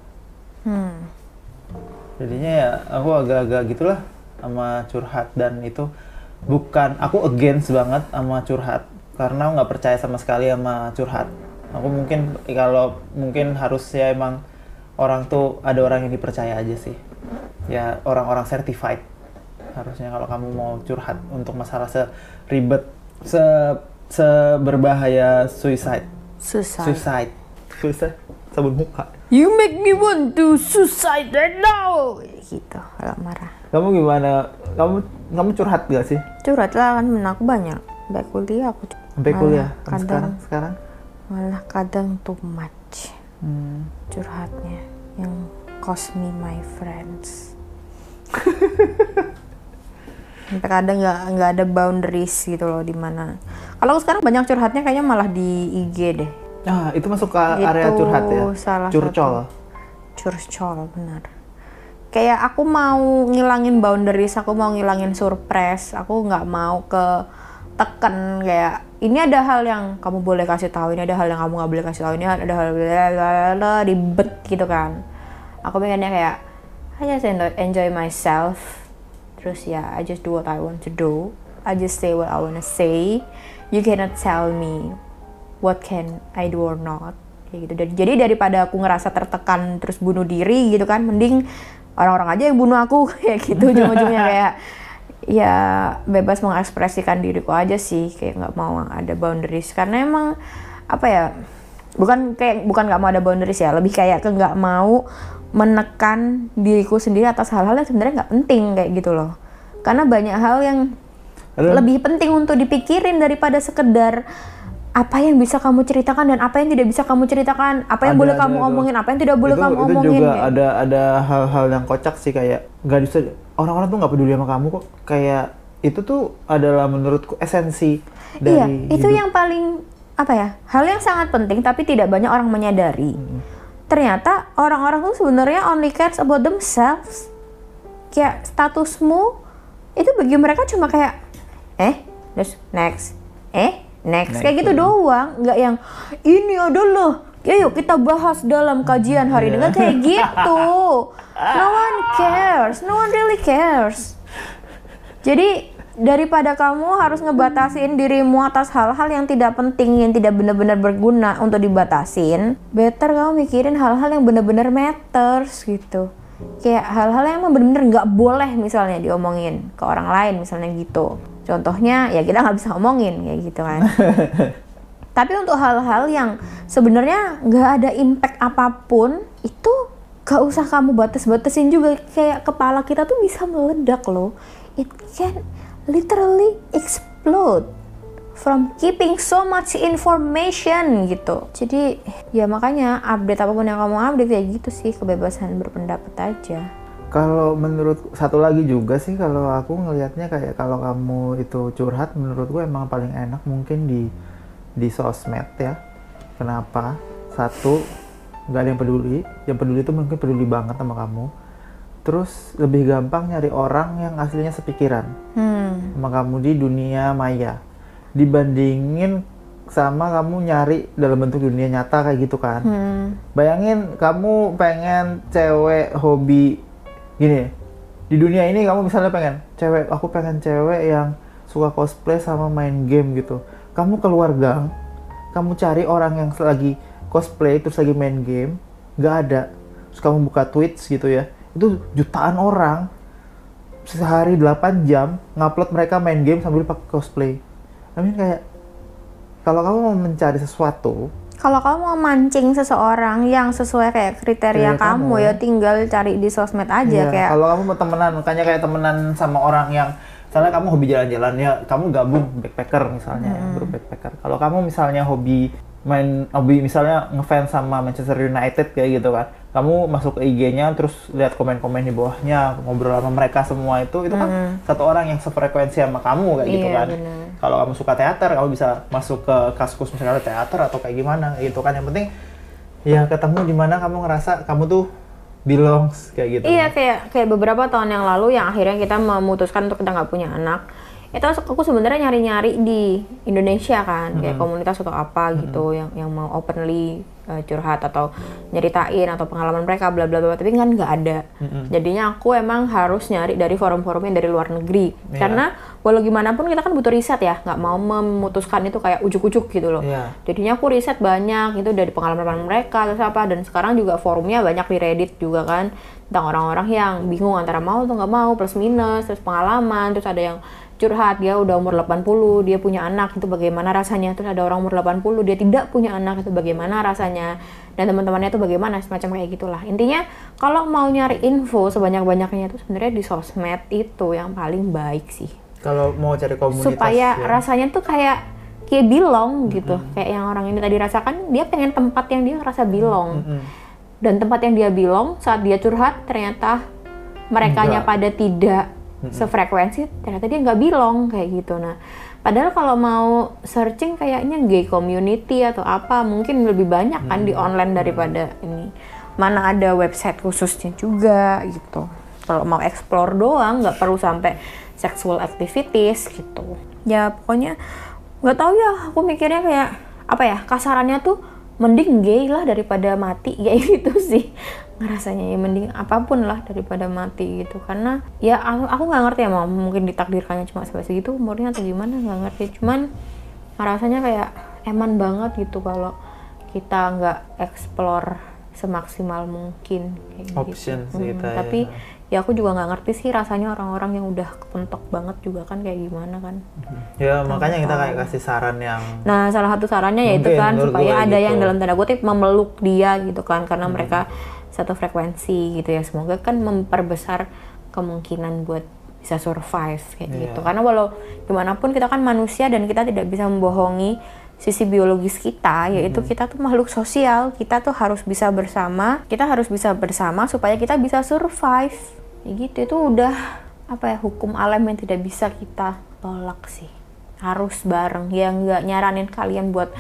Jadinya ya aku agak-agak gitulah sama curhat, dan itu bukan, aku against banget sama curhat. Karena aku nggak percaya sama sekali sama curhat. Aku mungkin, kalau mungkin harusnya emang orang tuh ada orang yang dipercaya aja sih. Ya orang-orang certified. Harusnya kalau kamu mau curhat untuk masalah seribet, seberbahaya suicide. Sabun muka. You make me want to suicide right now. Gitu, kalau marah. Kamu gimana? Kamu curhat gak sih? Curhat lah, kan temen aku banyak. Sampai kuliah aku. Sampai kuliah. Sekarang? Malah kadang too much. Curhatnya yang cost me my friends. Sampai kadang nggak ada boundaries gitu loh, di mana. Kalau aku sekarang banyak curhatnya kayaknya malah di IG deh. Ah, itu masuk ke area curhat ya? Curcol, benar. Kayak aku mau ngilangin boundaries, aku mau ngilangin surprise, aku nggak mau ke tekan kayak ini ada hal yang kamu boleh kasih tahu, ini ada hal yang kamu nggak boleh kasih tahu, ini ada hal blablabla, ribet gitu kan. Aku pengennya kayak I just enjoy myself. Terus ya, I just do what I want to do. I just say what I wanna say. You cannot tell me what can I do or not, kayak gitu. Jadi daripada aku ngerasa tertekan terus bunuh diri gitu kan, mending orang-orang aja yang bunuh aku kayak gitu. Ujung-ujungnya kayak ya bebas mengekspresikan diriku aja sih, kayak nggak mau ada boundaries. Karena emang apa ya, bukan nggak mau ada boundaries ya, lebih kayak ke nggak mau menekan diriku sendiri atas hal-hal yang sebenarnya nggak penting kayak gitu loh. Karena banyak hal yang lebih penting untuk dipikirin daripada sekedar apa yang bisa kamu ceritakan dan apa yang tidak bisa kamu ceritakan, apa yang boleh kamu omongin, apa yang tidak boleh kamu omongin. Itu juga kayak. ada hal-hal yang kocak sih, kayak nggak bisa, orang-orang tuh nggak peduli sama kamu kok. Kayak itu tuh adalah menurutku esensi dari hidup. Itu yang paling apa ya, hal yang sangat penting tapi tidak banyak orang menyadari. Ternyata orang-orang tuh sebenarnya only cares about themselves. Kayak statusmu itu bagi mereka cuma kayak terus next, next kayak gitu doang, nggak yang ini adalah yuk kita bahas dalam kajian hari ini, kayak gitu. No one really cares. Jadi daripada kamu harus ngebatasin dirimu atas hal-hal yang tidak penting, yang tidak benar-benar berguna untuk dibatasin, better kamu mikirin hal-hal yang benar-benar matters gitu. Kayak hal-hal yang emang benar-benar nggak boleh misalnya diomongin ke orang lain misalnya gitu. Contohnya ya kita nggak bisa ngomongin kayak gitu kan. Tapi untuk hal-hal yang sebenarnya nggak ada impact apapun, itu nggak usah kamu batas-batasin juga. Kayak kepala kita tuh bisa meledak loh. It can literally explode from keeping so much information gitu. Jadi ya makanya update apapun yang kamu update ya gitu sih, kebebasan berpendapat aja. Kalau menurut satu lagi juga sih, kalau aku ngelihatnya kayak kalau kamu itu curhat, menurut gue emang paling enak mungkin di sosmed ya. Kenapa? Satu, nggak ada yang peduli. Yang peduli itu mungkin peduli banget sama kamu. Terus lebih gampang nyari orang yang aslinya sepikiran sama kamu di dunia maya, dibandingin sama kamu nyari dalam bentuk dunia nyata kayak gitu kan. Bayangin kamu pengen cewek hobi gini, di dunia ini kamu misalnya pengen cewek, aku pengen cewek yang suka cosplay sama main game gitu. Kamu keluar gang, kamu cari orang yang lagi cosplay terus lagi main game, nggak ada. Terus kamu buka Twitch gitu ya, itu jutaan orang sehari 8 jam ngupload mereka main game sambil pakai cosplay. Amin, kayak kalau kamu mau mencari sesuatu, kalau kamu mau mancing seseorang yang sesuai kayak kriteria kamu ya tinggal cari di sosmed aja. Kayak kalau kamu mau temenan, makanya kayak temenan sama orang yang misalnya kamu hobi jalan-jalan ya, kamu gabung backpacker misalnya, grup backpacker. Kalau kamu misalnya hobi misalnya ngefans sama Manchester United kayak gitu kan, kamu masuk ke IG-nya terus lihat komen-komen di bawahnya, ngobrol sama mereka semua itu kan satu orang yang sefrekuensi sama kamu kayak gitu kan. Bener. Kalau kamu suka teater, kamu bisa masuk ke kaskus misalnya teater atau kayak gimana gitu kan. Yang penting ya ketemu di mana kamu ngerasa kamu tuh belongs kayak gitu. Iya, kayak beberapa tahun yang lalu yang akhirnya kita memutuskan untuk kita nggak punya anak. Itu aku sebenarnya nyari-nyari di Indonesia kan, kayak komunitas atau apa gitu yang mau openly curhat atau nyeritain atau pengalaman mereka bla bla bla, tapi kan nggak ada. Jadinya aku emang harus nyari dari forum-forumnya dari luar negeri. Karena walau gimana pun kita kan butuh riset ya, nggak mau memutuskan itu kayak ujuk-ujuk gitu loh. Jadinya aku riset banyak itu dari pengalaman mereka terus apa, dan sekarang juga forumnya banyak di Reddit juga kan, tentang orang-orang yang bingung antara mau atau nggak mau, plus minus, terus pengalaman, terus ada yang curhat dia udah umur 80 dia punya anak itu bagaimana rasanya, terus ada orang umur 80 dia tidak punya anak itu bagaimana rasanya, dan teman-temannya itu bagaimana, semacam kayak gitulah. Intinya kalau mau nyari info sebanyak-banyaknya itu sebenarnya di sosmed itu yang paling baik sih kalau mau cari komunitas, supaya rasanya tuh kayak belong gitu, kayak yang orang ini tadi rasakan, dia pengen tempat yang dia rasa belong, dan tempat yang dia belong saat dia curhat ternyata merekanya pada tidak sefrekuensi, ternyata dia nggak belong kayak gitu. Nah, padahal kalau mau searching kayaknya gay community atau apa mungkin lebih banyak kan di online daripada ini. Mana ada website khususnya juga gitu. Kalau mau explore doang, nggak perlu sampai sexual activities gitu. Ya pokoknya nggak tahu ya. Aku mikirnya kayak apa ya, kasarannya tuh mending gay lah daripada mati kayak gitu sih. Ngerasanya ya mending apapun lah daripada mati gitu, karena ya aku nggak ngerti ya, mau mungkin ditakdirkannya cuma segitu umurnya atau gimana nggak ngerti, cuman rasanya kayak eman banget gitu kalau kita nggak explore semaksimal mungkin kayak option gitu. Tapi ya aku juga nggak ngerti sih rasanya orang-orang yang udah kepentok banget juga kan kayak gimana kan. Ya makanya kita kayak kasih saran yang, nah salah satu sarannya yaitu kan supaya ada gitu yang dalam tanda kutip memeluk dia gitu kan, karena mereka satu frekuensi gitu ya, semoga kan memperbesar kemungkinan buat bisa survive kayak gitu. Karena walau gimana pun kita kan manusia dan kita tidak bisa membohongi sisi biologis kita, yaitu kita tuh makhluk sosial, kita tuh harus bisa bersama, kita harus bisa bersama supaya kita bisa survive ya gitu. Itu udah apa ya, hukum alam yang tidak bisa kita tolak sih, harus bareng ya. Nggak nyaranin kalian buat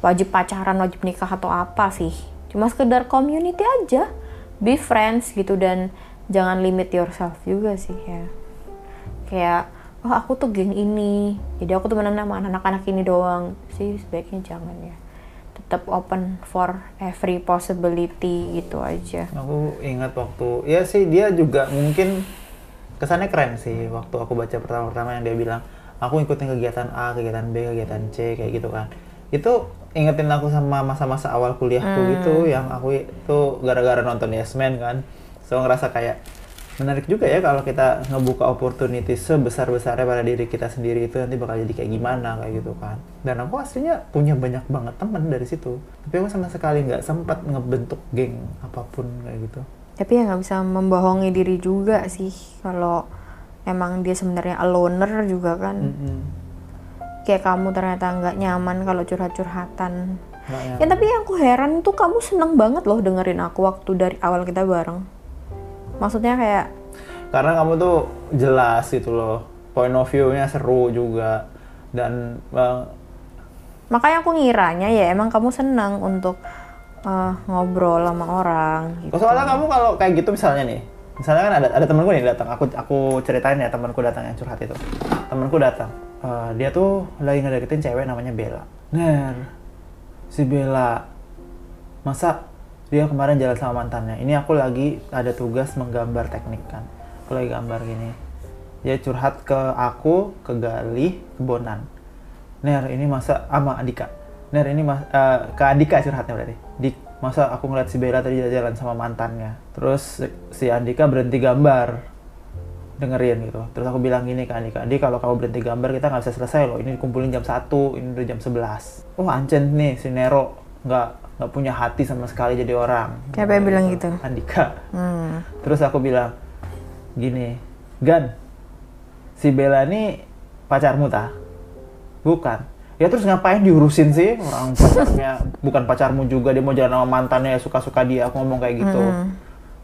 wajib pacaran, wajib nikah atau apa sih, cuma sekedar community aja, be friends gitu, dan jangan limit yourself juga sih ya. Kayak oh aku tuh geng ini, jadi aku temenan sama anak-anak ini doang sih, sebaiknya jangan ya. Tetap open for every possibility gitu aja. Aku ingat waktu ya sih, dia juga mungkin kesannya keren sih waktu aku baca pertama-pertama yang dia bilang aku ikutin kegiatan A, kegiatan B, kegiatan C kayak gitu kan. Itu ingetin aku sama masa-masa awal kuliahku gitu, yang aku itu gara-gara nonton Yes Man kan, so ngerasa kayak menarik juga ya kalau kita ngebuka opportunity sebesar-besarnya pada diri kita sendiri, itu nanti bakal jadi kayak gimana kayak gitu kan. Dan aku aslinya punya banyak banget teman dari situ, tapi aku sama sekali nggak sempat ngebentuk geng apapun kayak gitu. Tapi ya nggak bisa membohongi diri juga sih kalau emang dia sebenarnya a loner juga kan. Kayak kamu ternyata nggak nyaman kalau curhat-curhatan. Ya tapi yang aku heran tuh kamu seneng banget loh dengerin aku waktu dari awal kita bareng. Maksudnya kayak karena kamu tuh jelas gitu loh, point of view-nya seru juga, dan makanya aku ngiranya ya emang kamu seneng untuk ngobrol sama orang. Gitu. Soalnya kamu kalau kayak gitu misalnya kan ada temanku nih datang, aku ceritain ya temanku datang yang curhat itu, temanku datang. Dia tuh lagi ngedeketin cewek namanya Bella. Nah, si Bella, masa dia kemarin jalan sama mantannya. Ini aku lagi ada tugas menggambar teknik kan. Aku lagi gambar gini. Dia curhat ke aku, ke Galih, ke Bonan. Ner, ini masa sama Andika. Ner, ini ke Andika curhatnya berarti. Masa aku ngeliat si Bella tadi jalan sama mantannya. Terus si Andika berhenti gambar. Dengerin gitu, terus aku bilang gini ke Andika, Andi kalau kamu berhenti gambar kita nggak bisa selesai loh, ini dikumpulin jam 1, ini udah jam 11. Wah ancen nih si Nero, nggak punya hati sama sekali jadi orang. Siapa yang bilang gitu? Andika. Terus aku bilang gini, Gan, si Bella ini pacarmu ta? Bukan. Ya terus ngapain diurusin sih orang pacarnya, bukan pacarmu juga, dia mau jalan sama mantannya, suka-suka dia. Aku ngomong kayak gitu.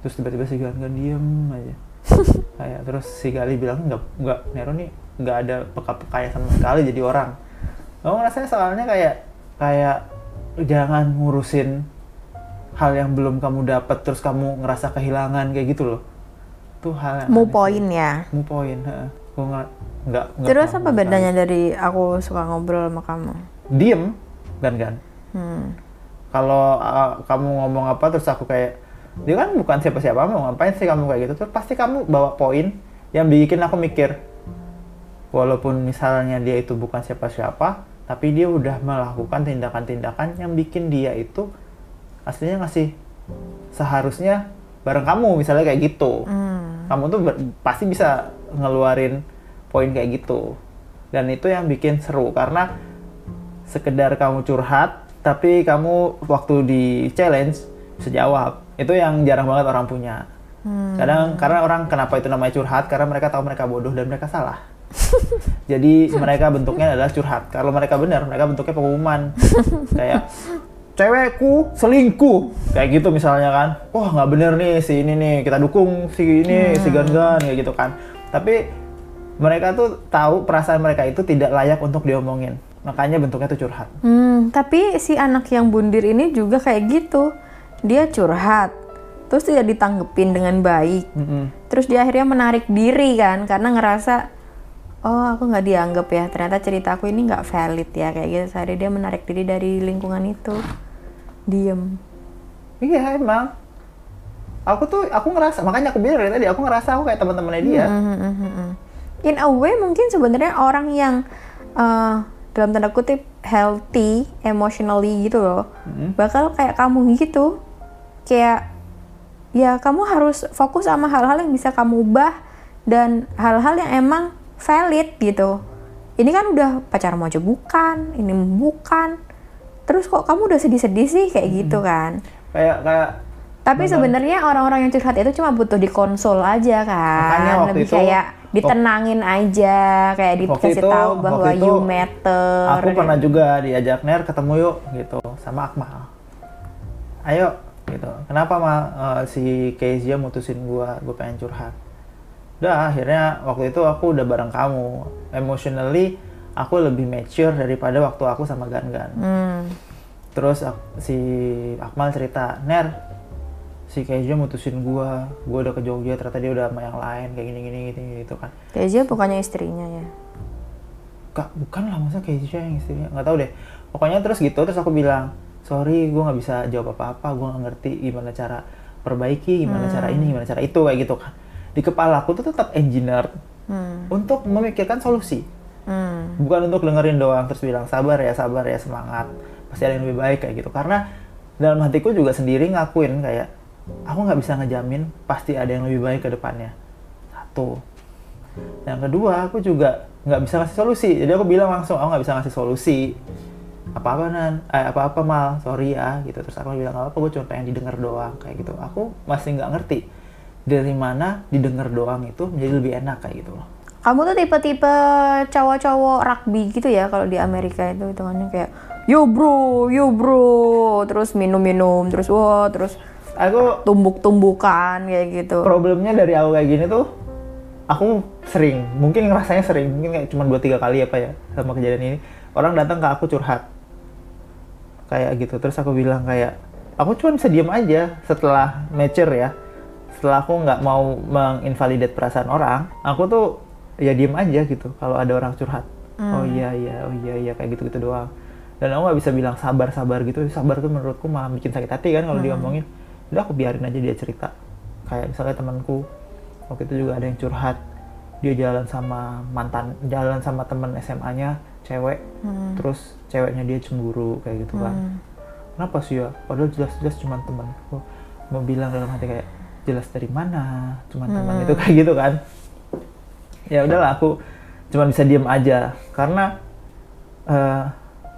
Terus tiba-tiba si Gan diem aja. Kayak terus si Gali bilang nggak, Nero nih nggak ada peka-pekanya sama sekali jadi orang. Kamu rasanya soalnya kayak jangan ngurusin hal yang belum kamu dapat terus kamu ngerasa kehilangan kayak gitu loh. Itu hal yang Move point. Gue nggak. Terus apa bedanya dari aku suka ngobrol sama kamu? Diem, kan. Kalau kamu ngomong apa terus aku kayak, dia kan bukan siapa-siapa, mau ngapain sih kamu kayak gitu? Terus pasti kamu bawa poin yang bikin aku mikir. Walaupun misalnya dia itu bukan siapa-siapa, tapi dia udah melakukan tindakan-tindakan yang bikin dia itu aslinya ngasih seharusnya bareng kamu, misalnya kayak gitu. Kamu tuh pasti bisa ngeluarin poin kayak gitu. Dan itu yang bikin seru, karena sekedar kamu curhat, tapi kamu waktu di challenge bisa jawab. Itu yang jarang banget orang punya. Kadang karena orang kenapa itu namanya curhat, karena mereka tahu mereka bodoh dan mereka salah. Jadi mereka bentuknya adalah curhat. Kalau mereka benar, mereka bentuknya pengumuman. Kayak cewekku selingkuh, kayak gitu misalnya kan. Wah, nggak bener nih si ini nih, kita dukung si ini, si gan-gan, kayak gitu kan. Tapi mereka tuh tahu perasaan mereka itu tidak layak untuk diomongin. Makanya bentuknya tuh curhat. Tapi si anak yang bundir ini juga kayak gitu. Dia curhat, terus tidak ditanggepin dengan baik. Terus dia akhirnya menarik diri kan, karena ngerasa, oh aku nggak dianggap ya, ternyata cerita aku ini nggak valid ya, kayak gitu. Sehari dia menarik diri dari lingkungan itu, diem. Iya emang, aku ngerasa, makanya aku bilang tadi, aku ngerasa aku kayak teman-temannya dia. In a way mungkin sebenarnya orang yang dalam tanda kutip healthy emotionally gitu loh, bakal kayak kamu gitu, kayak ya kamu harus fokus sama hal-hal yang bisa kamu ubah dan hal-hal yang emang valid gitu. Ini kan udah pacarmu aja bukan, ini bukan. Terus kok kamu udah sedih-sedih sih kayak gitu kan? Kayak. Tapi sebenarnya orang-orang yang curhat itu cuma butuh dikonsol aja kan. Lebih itu, kayak ditenangin aja, kayak dikasih tahu bahwa you matter. Aku pernah juga diajak Ner ketemu yuk gitu sama Akmal. Ayo gitu. Kenapa si Kezia mutusin gua pengen curhat. Udah, akhirnya waktu itu aku udah bareng kamu. Emotionally, aku lebih mature daripada waktu aku sama Gan-Gan. Terus si Akmal cerita, Ner, si Kezia mutusin gue udah ke Jogja, ternyata dia udah sama yang lain, kayak gini-gini gitu kan. Kezia bukannya istrinya ya? Bukan lah, masa Kezia yang istrinya? Nggak tahu deh. Pokoknya terus gitu, terus aku bilang, sorry, gue nggak bisa jawab apa-apa, gue nggak ngerti gimana cara perbaiki, gimana cara ini, gimana cara itu, kayak gitu kan. Di kepala aku tuh tetap engineer untuk memikirkan solusi, bukan untuk dengerin doang terus bilang sabar ya semangat pasti ada yang lebih baik kayak gitu. Karena dalam hatiku juga sendiri ngakuin kayak aku nggak bisa ngejamin pasti ada yang lebih baik ke depannya. Satu, yang kedua aku juga nggak bisa ngasih solusi, jadi aku bilang langsung aku nggak bisa ngasih solusi apa-apa Mal, sorry ya gitu. Terus aku bilang apa gue cuma pengen didengar doang kayak gitu. Aku masih nggak ngerti dari mana didengar doang itu menjadi lebih enak kayak gitu loh. Kamu tuh tipe-tipe cowok-cowok rugby gitu ya, kalau di Amerika itu hitungannya kayak yo bro, terus minum-minum, terus terus aku tumbuk-tumbukan kayak gitu. Problemnya dari aku kayak gini tuh, aku sering, mungkin ngerasanya sering, mungkin kayak cuma 2-3 kali apa ya sama kejadian ini, orang datang ke aku curhat kayak gitu. Terus aku bilang kayak, aku cuma bisa diem aja setelah mature ya. Setelah aku nggak mau menginvalidate perasaan orang, aku tuh ya diem aja gitu kalau ada orang curhat. Oh iya, kayak gitu-gitu doang. Dan aku nggak bisa bilang sabar-sabar gitu. Sabar tuh menurutku malah bikin sakit hati kan kalau diomongin. Udah aku biarin aja dia cerita. Kayak misalnya temanku waktu itu juga ada yang curhat, dia jalan sama teman SMA-nya cewek, terus ceweknya dia cemburu kayak gitu kan. Kenapa sih ya? Padahal jelas-jelas cuma teman. Aku mau bilang dalam hati kayak, jelas dari mana, cuma teman itu kayak gitu kan. Ya udahlah, aku cuma bisa diem aja karena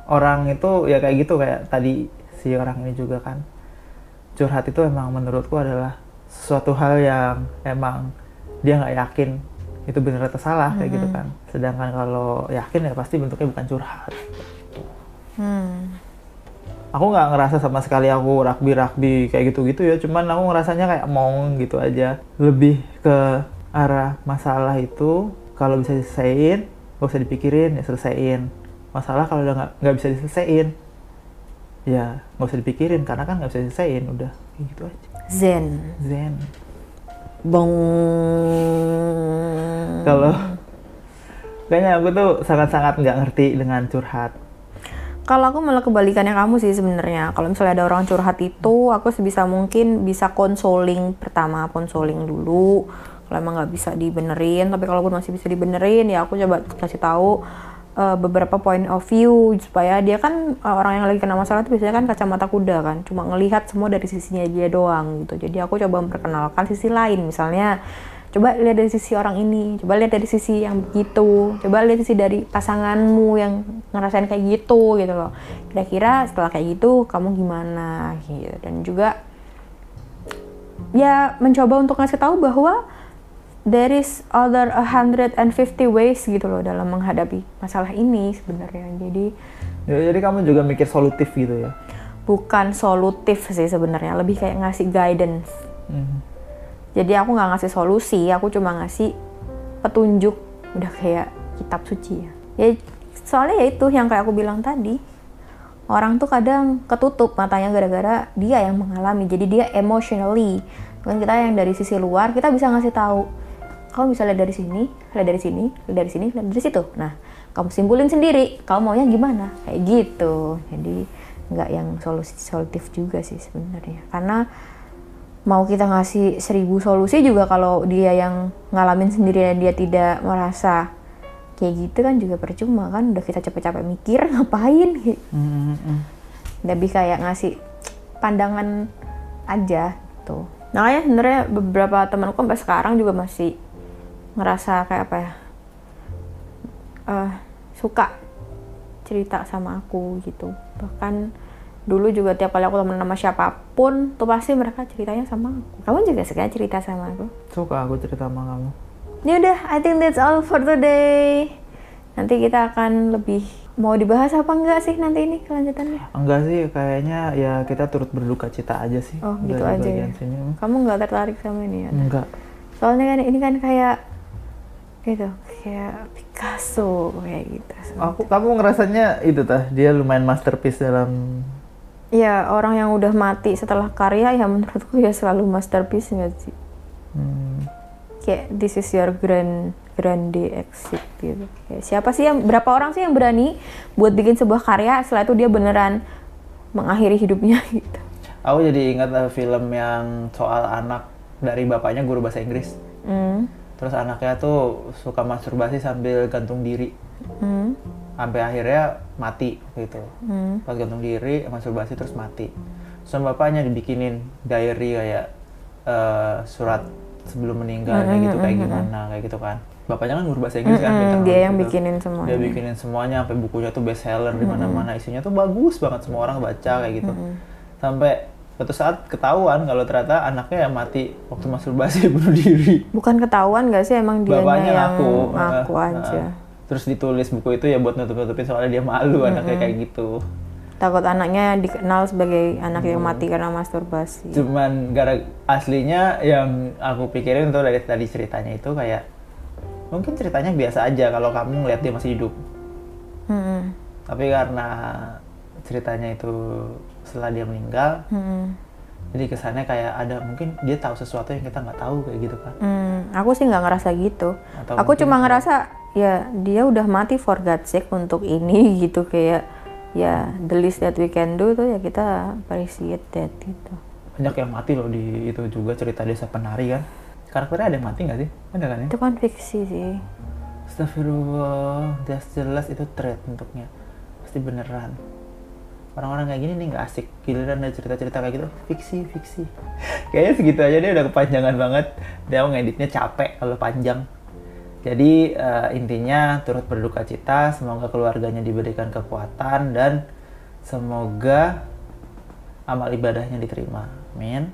orang itu ya kayak gitu. Kayak tadi si orang ini juga kan, curhat itu emang menurutku adalah sesuatu hal yang emang dia nggak yakin itu benar atau salah kayak gitu kan. Sedangkan kalau yakin ya pasti bentuknya bukan curhat. Aku nggak ngerasa sama sekali aku rugby kayak gitu-gitu ya, cuman aku ngerasanya kayak mong gitu aja. Lebih ke arah masalah itu kalau bisa diselesain, nggak usah dipikirin, ya selesain. Masalah kalau udah nggak bisa diselesain, ya nggak usah dipikirin karena kan nggak bisa diselesaikan, udah kayak gitu aja. Zen. Bong. Kalau kayaknya aku tuh sangat-sangat nggak ngerti dengan curhat. Kalau aku malah kebalikannya kamu sih sebenarnya. Kalau misalnya ada orang curhat itu, aku sebisa mungkin bisa consoling pertama, consoling dulu. Kalau emang nggak bisa dibenerin, tapi kalaupun masih bisa dibenerin, ya aku coba kasih tahu beberapa point of view supaya dia kan orang yang lagi kena masalah itu biasanya kan kacamata kuda kan, cuma ngelihat semua dari sisinya dia doang gitu. Jadi aku coba memperkenalkan sisi lain, misalnya. Coba lihat dari sisi orang ini, coba lihat dari sisi yang begitu, coba lihat sisi dari pasanganmu yang ngerasain kayak gitu gitu loh. Kira-kira setelah kayak gitu kamu gimana gitu. Dan juga ya mencoba untuk ngasih tahu bahwa there is other 150 ways gitu loh dalam menghadapi masalah ini sebenarnya. Jadi kamu juga mikir solutif gitu ya? Bukan solutif sih sebenarnya, lebih kayak ngasih guidance. Jadi aku nggak ngasih solusi, aku cuma ngasih petunjuk, udah kayak kitab suci ya. Ya soalnya ya itu yang kayak aku bilang tadi, orang tuh kadang ketutup matanya gara-gara dia yang mengalami, jadi dia emotionally. Kan kita yang dari sisi luar, kita bisa ngasih tahu, kamu bisa lihat dari sini, lihat dari sini, lihat dari sini, lihat dari situ. Nah, kamu simpulin sendiri, kamu maunya gimana, kayak gitu. Jadi nggak yang solutif juga sih sebenarnya, karena mau kita ngasih 1000 solusi juga kalau dia yang ngalamin sendiri dan dia tidak merasa kayak gitu kan juga percuma kan, udah kita capek-capek mikir ngapain gitu. Lebih kayak ngasih pandangan aja gitu. Nah ya sebenarnya beberapa temanku sampai sekarang juga masih ngerasa kayak apa ya, suka cerita sama aku gitu. Bahkan dulu juga tiap kali aku temen sama siapapun tuh pasti mereka ceritanya sama aku. Kamu juga suka cerita sama aku? Suka aku cerita sama kamu. Ya udah, I think that's all for today. Nanti kita akan lebih mau dibahas apa enggak sih nanti ini kelanjutannya? Enggak sih, kayaknya ya kita turut berduka cita aja sih. Oh gitu aja ya? Sini. Kamu nggak tertarik sama ini ya? Enggak. Soalnya kan ini kan kayak gitu, kayak Picasso kayak gitu. Kamu ngerasanya itu tah, dia lumayan masterpiece dalam. Ya, orang yang udah mati setelah karya ya menurutku ya selalu masterpiece nggak sih? Kayak this is your grande exit gitu. Kayak, siapa sih yang, berapa orang sih yang berani buat bikin sebuah karya setelah itu dia beneran mengakhiri hidupnya gitu. Aku jadi ingat film yang soal anak dari bapaknya guru bahasa Inggris. Terus anaknya tuh suka masturbasi sambil gantung diri. Sampai akhirnya mati gitu. Pas gantung diri, masturbasi terus mati. So bapaknya dibikinin diary kayak surat sebelum meninggalnya gitu kayak gimana kayak gitu kan. Bapaknya kan guru bahasa Inggris kan. Dia yang gitu. Bikinin semuanya. Dia bikinin semuanya sampai bukunya tuh bestseller di mana-mana, isinya tuh bagus banget, semua orang baca kayak gitu. Sampai suatu saat ketahuan kalau ternyata anaknya yang mati waktu masturbasi bunuh diri. Bukan ketahuan nggak sih, emang dia yang ngaku aja. Terus ditulis buku itu ya buat nutup-nutupin soalnya dia malu anaknya kayak gitu. Takut anaknya dikenal sebagai anak yang mati karena masturbasi. Cuman gara aslinya yang aku pikirin tuh dari tadi ceritanya itu kayak mungkin ceritanya biasa aja kalau kamu ngeliat dia masih hidup. Tapi karena ceritanya itu setelah dia meninggal, jadi kesannya kayak ada mungkin dia tahu sesuatu yang kita nggak tahu kayak gitu kan. Aku sih nggak ngerasa gitu. Atau aku cuma ngerasa ya dia udah mati for God's sake untuk ini gitu, kayak ya the least that we can do tuh ya kita appreciate that gitu. Banyak yang mati loh di itu juga, cerita Desa Penari kan. Karakternya ada yang mati nggak sih? Ada kan ya? Itu kan fiksi sih. Astagfirullah, jelas itu thread bentuknya. Pasti beneran. Orang-orang kayak gini nih nggak asik, giliran ada cerita-cerita kayak gitu, fiksi. Kayaknya segitu aja deh, udah kepanjangan banget. Dia ngeditnya capek kalau panjang. Jadi intinya turut berduka cita, semoga keluarganya diberikan kekuatan dan semoga amal ibadahnya diterima. Amin.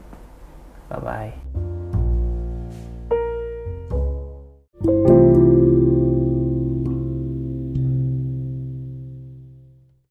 Bye-bye.